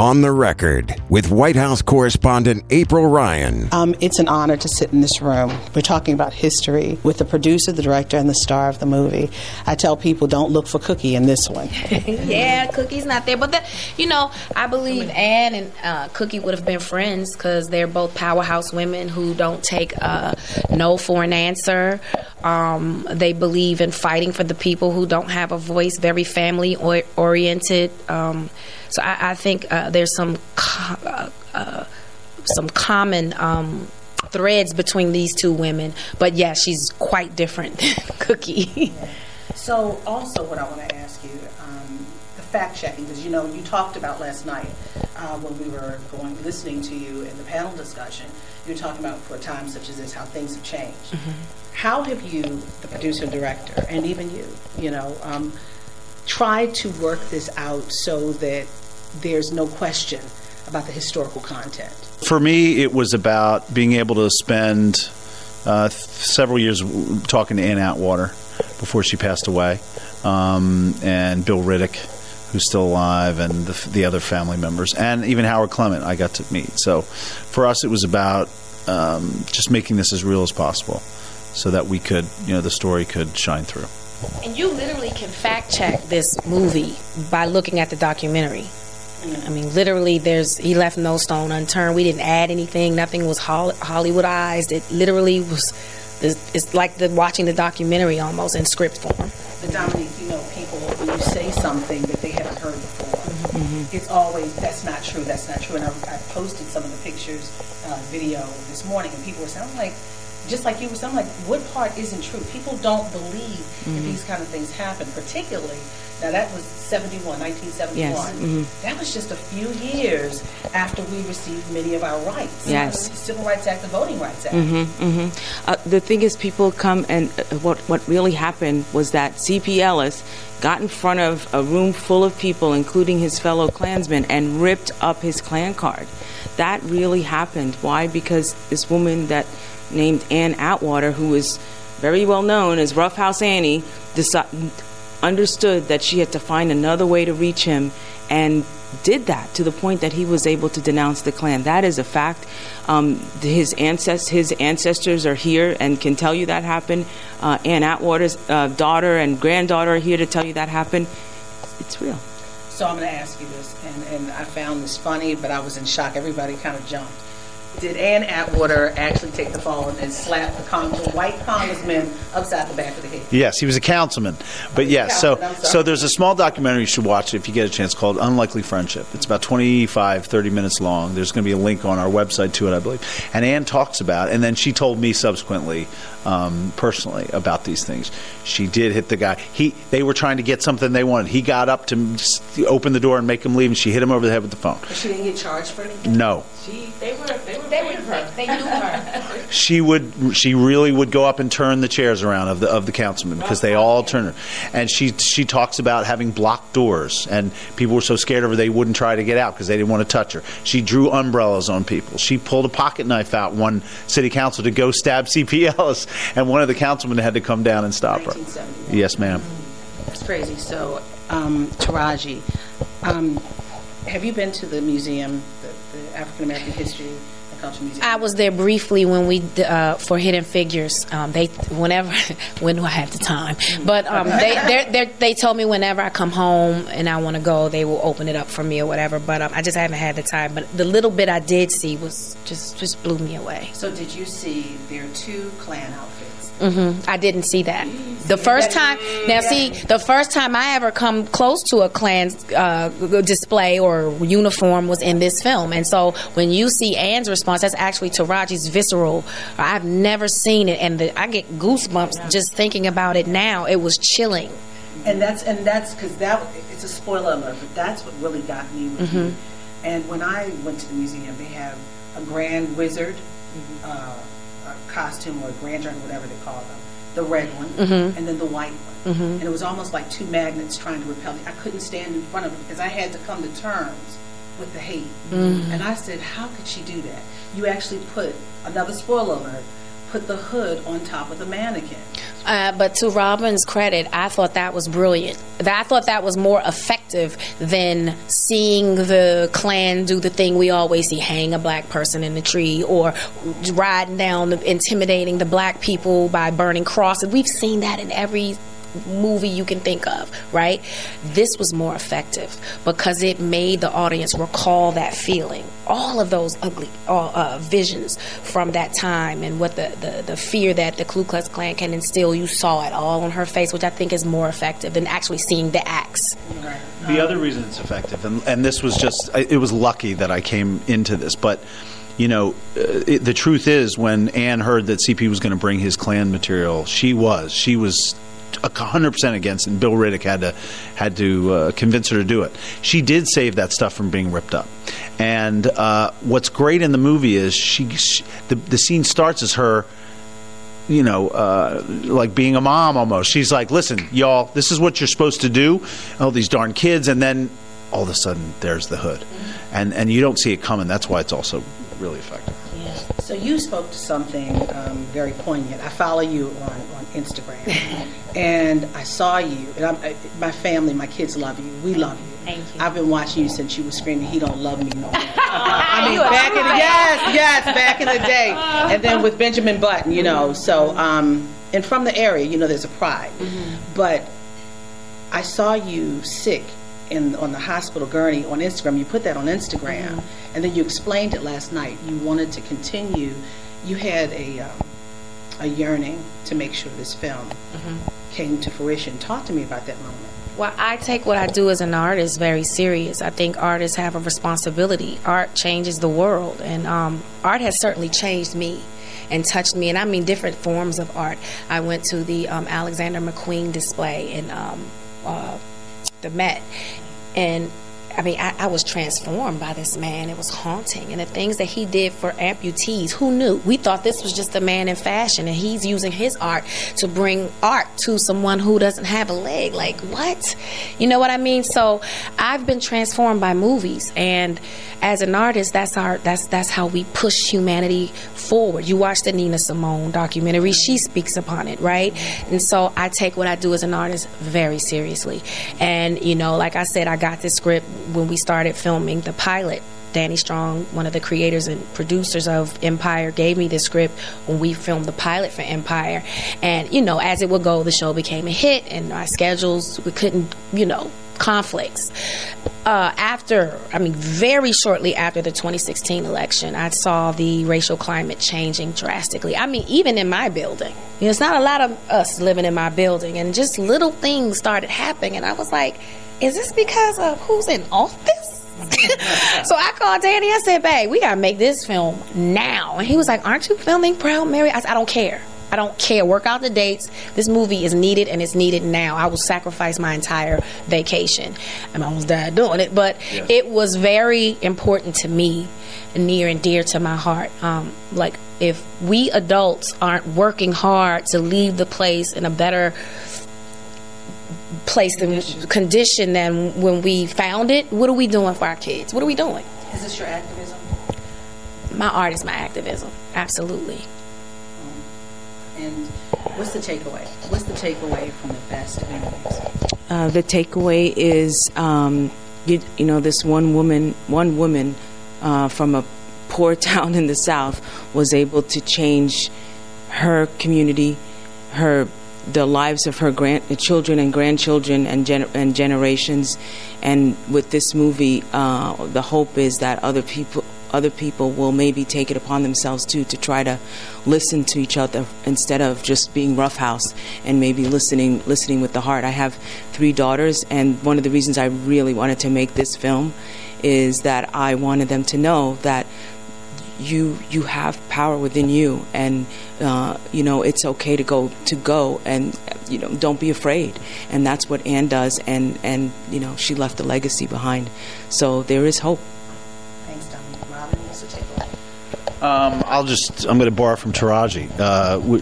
On the Record with White House correspondent April Ryan. It's an honor to sit in this room. We're talking about history with the producer, the director, and the star of the movie. I tell people, don't look for Cookie in this one. Yeah, Cookie's not there. But, I believe Ann and Cookie would have been friends because they're both powerhouse women who don't take no for an answer. They believe in fighting for the people who don't have a voice, very family-oriented. So I think there's some common threads between these two women. But, yeah, she's quite different than Cookie. So also what I want to ask you, the fact-checking, because, you talked about last night when we were listening to you in the panel discussion, you were talking about for a time such as this, how things have changed. Mm-hmm. How have you, the producer, director, and even you, try to work this out so that there's no question about the historical content? For me, it was about being able to spend several years talking to Ann Atwater before she passed away, and Bill Riddick, who's still alive, and the other family members, and even Howard Clement I got to meet. So for us, it was about just making this as real as possible so that we could, the story could shine through. And you literally can fact check this movie by looking at the documentary. I mean, literally, he left no stone unturned. We didn't add anything. Nothing was Hollywoodized. It literally was, it's like watching the documentary almost in script form. The Dominique, people, when you say something that they haven't heard before, mm-hmm. It's always, that's not true. And I posted some of the pictures, video this morning, and people were sounding like, just like you were saying, what part isn't true? People don't believe that these kind of things happen, particularly, now that was 1971. Yes. Mm-hmm. That was just a few years after we received many of our rights. Yes. The Civil Rights Act, the Voting Rights Act. Mm-hmm. Mm-hmm. The thing is, people come and what really happened was that C.P. Ellis got in front of a room full of people, including his fellow Klansmen, and ripped up his Klan card. That really happened. Why? Because this woman named Ann Atwater, who was very well known as Rough House Annie, understood that she had to find another way to reach him and did that to the point that he was able to denounce the Klan. That is a fact. His ancestors are here and can tell you that happened. Ann Atwater's daughter and granddaughter are here to tell you that happened. It's real. So I'm going to ask you this, and I found this funny, but I was in shock. Everybody kind of jumped. Did Ann Atwater actually take the phone and slap the white congressman upside the back of the head? Yes, he was a councilman. But yes, so there's a small documentary you should watch if you get a chance called Unlikely Friendship. It's about 30 minutes long. There's going to be a link on our website to it, I believe. And Ann talks about it, and then she told me subsequently, personally, about these things. She did hit the guy. They were trying to get something they wanted. He got up to open the door and make him leave, and she hit him over the head with the phone. But she didn't get charged for anything? No. They knew her. She really would go up and turn the chairs around of the councilmen because they all turned her. And she talks about having blocked doors, and people were so scared of her they wouldn't try to get out because they didn't want to touch her. She drew umbrellas on people. She pulled a pocket knife out one city council to go stab C.P. Ellis, and one of the councilmen had to come down and stop her. Yes, ma'am. That's crazy. So, Taraji, have you been to the museum, the African American History? I was there briefly when we for Hidden Figures. When do I have the time? But they told me whenever I come home and I want to go, they will open it up for me or whatever. But I just haven't had the time. But the little bit I did see was just blew me away. So did you see their two Klan outfits? Mm-hmm. I didn't see that. The first time. Now, see, the first time I ever come close to a Klan display or uniform was in this film. And so when you see Ann's response, that's actually Taraji's visceral. I've never seen it, and I get goosebumps just thinking about it now. It was chilling. And that's because it's a spoiler alert, but that's what really got me with you. And when I went to the museum, they have a grand wizard a costume or a grand journey, whatever they call them. The red one, and then the white one. Mm-hmm. And it was almost like two magnets trying to repel me. I couldn't stand in front of it because I had to come to terms with the hate. Mm-hmm. And I said, how could she do that? You actually put, another spoiler alert, put the hood on top of the mannequin. But to Robin's credit, I thought that was brilliant. I thought that was more effective than seeing the Klan do the thing we always see, hang a black person in the tree, or riding down, intimidating the black people by burning crosses. We've seen that in every movie you can think of, right? This was more effective because it made the audience recall that feeling, all of those ugly visions from that time, and what the fear that the Ku Klux Klan can instill. You saw it all on her face, which I think is more effective than actually seeing the acts. The other reason it's effective, and this was just, it was lucky that I came into this, but you know, the truth is, when Ann heard that CP was going to bring his Klan material, she was 100% against, and Bill Riddick had to convince her to do it. She did save that stuff from being ripped up. And what's great in the movie is the scene starts as her, you know, like being a mom almost. She's like, "Listen, y'all, this is what you're supposed to do. Oh, these darn kids!" And then all of a sudden, there's the hood, and you don't see it coming. That's why it's also really effective. Yeah. So you spoke to something very poignant. I follow you on Instagram, and I saw you. And my family, my kids love you. We love you. Thank you. I've been watching you since you were screaming, "He don't love me no more." I mean, back in the day, and then with Benjamin Button, you know. So, and from the area, you know, there's a pride. Mm-hmm. But I saw you sick on the hospital gurney on Instagram. You put that on Instagram, mm-hmm. and then you explained it last night. You wanted to continue. You had a yearning to make sure this film mm-hmm. came to fruition. Talk to me about that moment. Well, I take what I do as an artist very serious. I think artists have a responsibility. Art changes the world, and art has certainly changed me and touched me, and I mean different forms of art. I went to the Alexander McQueen display in the Met, and I mean, I was transformed by this man. It was haunting. And the things that he did for amputees, who knew? We thought this was just a man in fashion, and he's using his art to bring art to someone who doesn't have a leg. Like, what? You know what I mean? So I've been transformed by movies. And as an artist, that's how we push humanity forward. You watch the Nina Simone documentary. She speaks upon it, right? And so I take what I do as an artist very seriously. And, you know, like I said, I got this script when we started filming the pilot. Danny Strong, one of the creators and producers of Empire, gave me this script when we filmed the pilot for Empire. And, you know, as it would go, the show became a hit, and our schedules, we couldn't, you know, conflicts. Very shortly after the 2016 election, I saw the racial climate changing drastically. I mean, even in my building. You know, it's not a lot of us living in my building, and just little things started happening, and I was like, is this because of who's in office? So I called Danny. I said, "Babe, we got to make this film now." And he was like, "Aren't you filming Proud Mary?" I said, "I don't care. I don't care. Work out the dates. This movie is needed, and it's needed now. I will sacrifice my entire vacation." I almost died doing it, but yes, it was very important to me, near and dear to my heart. Like, if we adults aren't working hard to leave the place in a better place and condition than when we found it, what are we doing for our kids? What are we doing? Is this your activism? My art is my activism. Absolutely. And what's the takeaway? What's the takeaway from The Best of Enemies? The takeaway is, you know, this one woman from a poor town in the South was able to change her community, the lives of her children and grandchildren and generations. And with this movie, the hope is that other people will maybe take it upon themselves too, to try to listen to each other instead of just being roughhouse, and maybe listening with the heart. I have 3 daughters, and one of the reasons I really wanted to make this film is that I wanted them to know that you have power within you, and you know, it's okay to go, and you know, don't be afraid. And that's what Ann does, and you know, she left a legacy behind, so there is hope. Thanks, Dominique. Robin, what's the takeaway? I'm going to borrow from Taraji,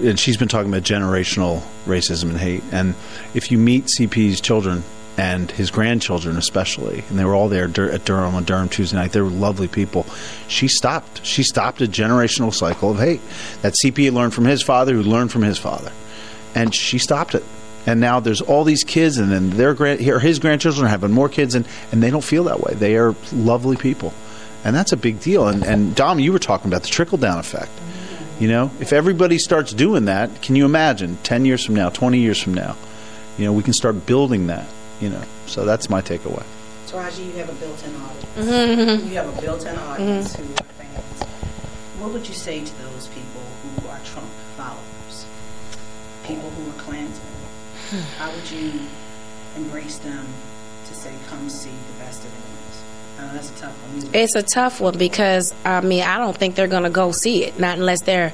and she's been talking about generational racism and hate. And if you meet CP's children, and his grandchildren especially, and they were all there at Durham on Durham Tuesday night. They were lovely people. She stopped a generational cycle of hate that CP learned from his father, who learned from his father, and she stopped it. And now there's all these kids, and then his grandchildren are having more kids, and they don't feel that way. They are lovely people, and that's a big deal. And Dom, you were talking about the trickle-down effect. You know, if everybody starts doing that, can you imagine 10 years from now, 20 years from now? You know, we can start building that, you know. So that's my takeaway. Taraji, you have a built-in audience. Mm-hmm. You have a built-in audience who are fans. What would you say to those people who are Trump followers, people who are Klansmen? How would you embrace them to say, come see The Best of Enemies? I know that's a tough one. It's a tough one because, I mean, I don't think they're going to go see it, not unless they're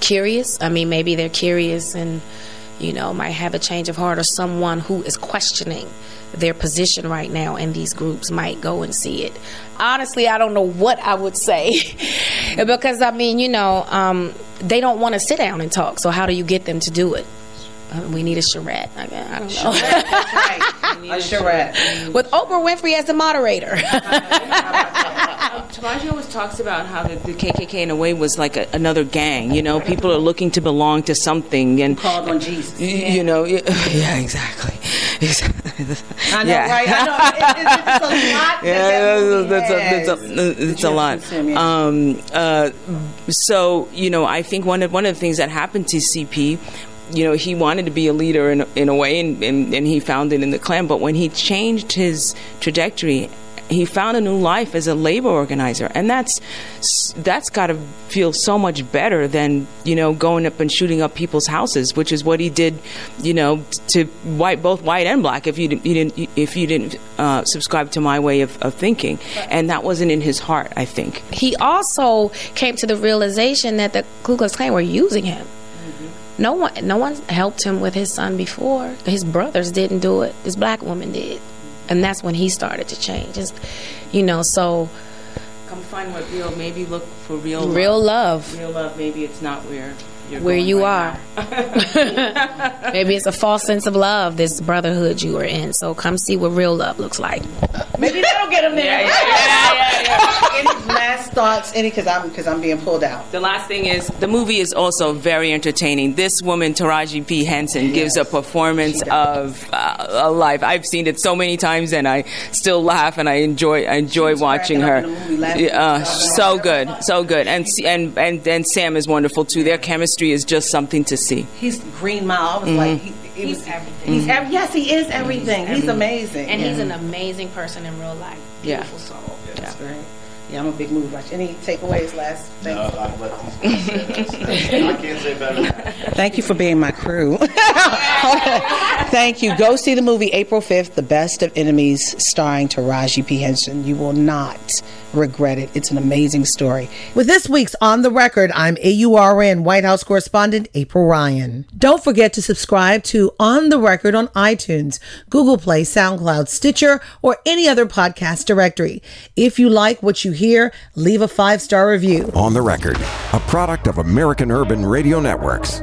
curious. I mean, maybe they're curious and, you know, might have a change of heart, or someone who is questioning their position right now in these groups might go and see it. Honestly, I don't know what I would say because, I mean, you know, they don't want to sit down and talk. So how do you get them to do it? We need a charrette. I don't know. That's right. We need a charrette. With Oprah Winfrey as the moderator. Taraji always talks about how the KKK in a way was like another gang. You know, people are looking to belong to something. And called on Jesus. You know, yeah, exactly. I know, yeah. Right? I know. It's a lot. It's a lot. So, you know, I think one of the things that happened to CP, you know, he wanted to be a leader in a way, and he found it in the Klan. But when he changed his trajectory, he found a new life as a labor organizer, and that's got to feel so much better than, you know, going up and shooting up people's houses, which is what he did, you know, to both white and black. If you didn't subscribe to my way of thinking, and that wasn't in his heart, I think. He also came to the realization that the Ku Klux Klan were using him. No one helped him with his son before. His brothers didn't do it. This black woman did. And that's when he started to change. It's, you know, so... Come find what real... Maybe look for real love. Real love. Real love, maybe it's not where you're where you right are. Maybe it's a false sense of love, this brotherhood you are in. So come see what real love looks like. Maybe that'll get him there. Yeah. Any last thoughts? Any? Because I'm being pulled out. The last thing is, the movie is also very entertaining. This woman, Taraji P. Henson, gives a performance of a life. I've seen it so many times, and I still laugh, and I enjoy watching her. So good. And Sam is wonderful too. Their chemistry is just something to see. He's Green Mile. I was like. He's everything. Yes, he is everything. He's amazing. And he's an amazing person in real life. Beautiful soul. Yeah. That's great. Yeah, I'm a big movie watch. Any takeaways, last things? No, I'll let these guys say that. I can't say better than that. Thank you for being my crew. Thank you. Go see the movie April 5th, The Best of Enemies, starring Taraji P. Henson. You will not regret it. It's an amazing story. With this week's On the Record, I'm AURN White House correspondent April Ryan. Don't forget to subscribe to On the Record on iTunes, Google Play, SoundCloud, Stitcher, or any other podcast directory. If you like what you hear, leave a 5-star review. On the Record, a product of American Urban Radio Networks.